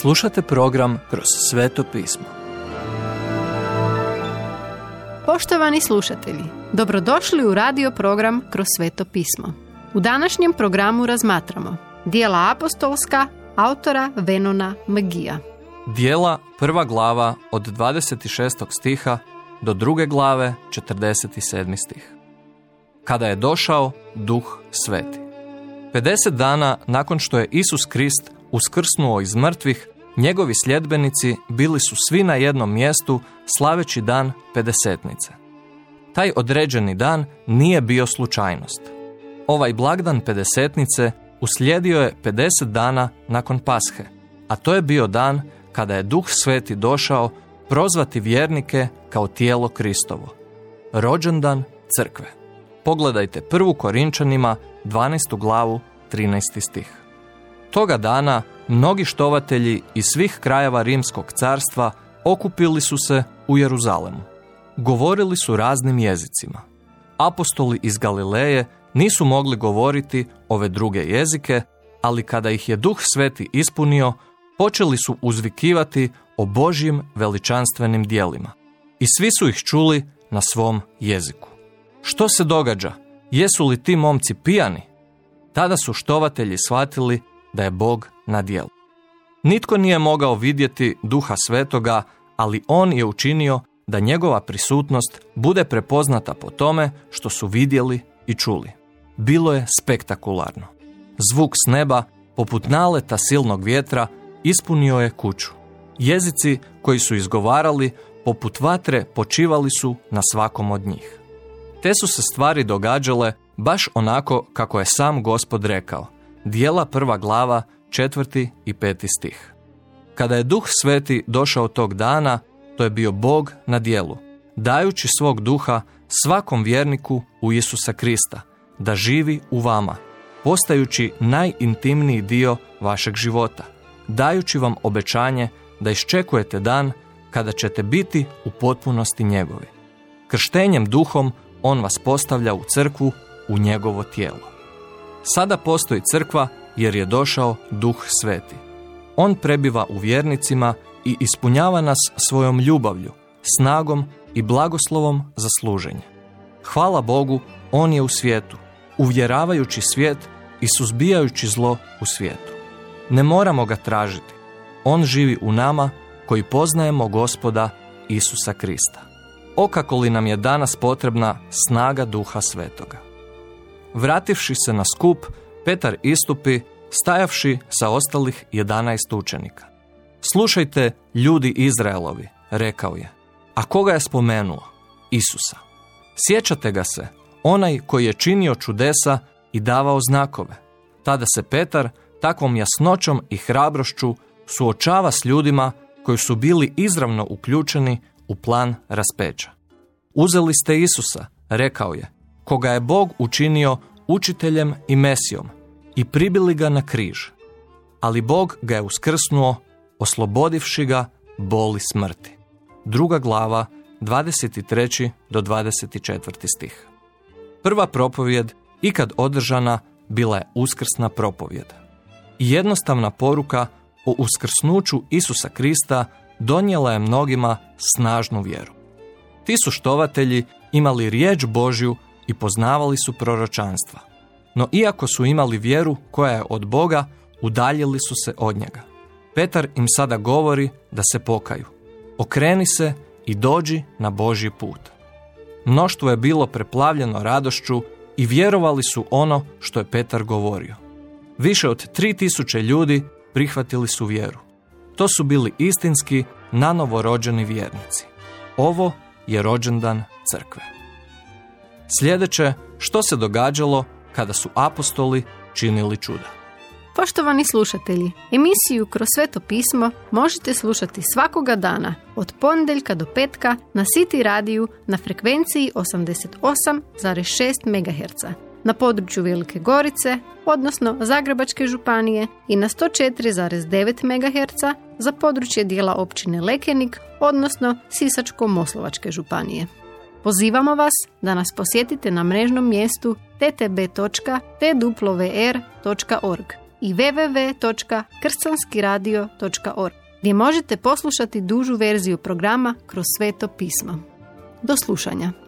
Slušate program Kroz sveto pismo. Poštovani slušatelji, dobrodošli u radio program Kroz sveto pismo. U današnjem programu razmatramo Djela apostolska autora Venona Magija. Djela, prva glava od 26. stiha do druge glave 47. stih. Kada je došao Duh Sveti. 50 dana nakon što je Isus Krist uskrsnuo iz mrtvih, njegovi sljedbenici bili su svi na jednom mjestu slaveći dan Pedesetnice. Taj određeni dan nije bio slučajnost. Ovaj blagdan Pedesetnice uslijedio je 50 dana nakon Pashe, a to je bio dan kada je Duh Sveti došao prozvati vjernike kao tijelo Kristovo. Rođendan crkve. Pogledajte Prvu Korinčanima 12. glavu 13. stih. Toga dana mnogi štovatelji iz svih krajeva Rimskog carstva okupili su se u Jeruzalemu. Govorili su raznim jezicima. Apostoli iz Galileje nisu mogli govoriti ove druge jezike, ali kada ih je Duh Sveti ispunio, počeli su uzvikivati o Božjim veličanstvenim djelima. I svi su ih čuli na svom jeziku. Što se događa? Jesu li ti momci pijani? Tada su štovatelji shvatili da je Bog na djelu. Nitko nije mogao vidjeti Duha Svetoga, ali on je učinio da njegova prisutnost bude prepoznata po tome što su vidjeli i čuli. Bilo je spektakularno. Zvuk s neba, poput naleta silnog vjetra, ispunio je kuću. Jezici koji su izgovarali, poput vatre, počivali su na svakom od njih. Te su se stvari događale baš onako kako je sam Gospod rekao. Djela prva glava, 4. i 5. stih. Kada je Duh Sveti došao tog dana, to je bio Bog na djelu, dajući svog duha svakom vjerniku u Isusa Krista, da živi u vama, postajući najintimniji dio vašeg života, dajući vam obećanje da iščekujete dan kada ćete biti u potpunosti njegovi. Krštenjem duhom on vas postavlja u crkvu, u njegovo tijelo. Sada postoji crkva jer je došao Duh Sveti. On prebiva u vjernicima i ispunjava nas svojom ljubavlju, snagom i blagoslovom za služenje. Hvala Bogu, on je u svijetu, uvjeravajući svijet i suzbijajući zlo u svijetu. Ne moramo ga tražiti. On živi u nama koji poznajemo Gospoda Isusa Krista. O kako li nam je danas potrebna snaga Duha Svetoga. Vrativši se na skup, Petar istupi, stajavši sa ostalih 11 učenika. Slušajte, ljudi Izraelovi, rekao je. A koga je spomenuo? Isusa. Sjećate ga se, onaj koji je činio čudesa i davao znakove. Tada se Petar takvom jasnoćom i hrabrošću suočava s ljudima koji su bili izravno uključeni u plan raspeća. Uzeli ste Isusa, rekao je, koga je Bog učinio učiteljem i Mesijom i pribili ga na križ. Ali Bog ga je uskrsnuo, oslobodivši ga boli smrti. Druga glava, 23. do 24. stih. Prva propovijed, ikad održana, bila je uskrsna propovijed. I jednostavna poruka o uskrsnuću Isusa Krista donijela je mnogima snažnu vjeru. Ti su štovatelji imali riječ Božju i poznavali su proročanstva. No iako su imali vjeru koja je od Boga, udaljili su se od njega. Petar im sada govori da se pokaju. Okreni se i dođi na Božji put. Mnoštvo je bilo preplavljeno radošću i vjerovali su ono što je Petar govorio. Više od 3000 ljudi prihvatili su vjeru. To su bili istinski nanovorođeni vjernici. Ovo je rođendan crkve. Sljedeće, što se događalo kada su apostoli činili čuda. Poštovani slušatelji, emisiju Kroz sveto pismo možete slušati svakoga dana od ponedjeljka do petka na City radiju na frekvenciji 88,6 MHz na području Velike Gorice, odnosno Zagrebačke županije i na 104,9 MHz za područje dijela općine Lekenik, odnosno Sisačko-moslavačke županije. Pozivamo vas da nas posjetite na mrežnom mjestu ttb.twr.org i www.krscanskiradio.org, gdje možete poslušati dužu verziju programa Kroz sveto pismo. Do slušanja.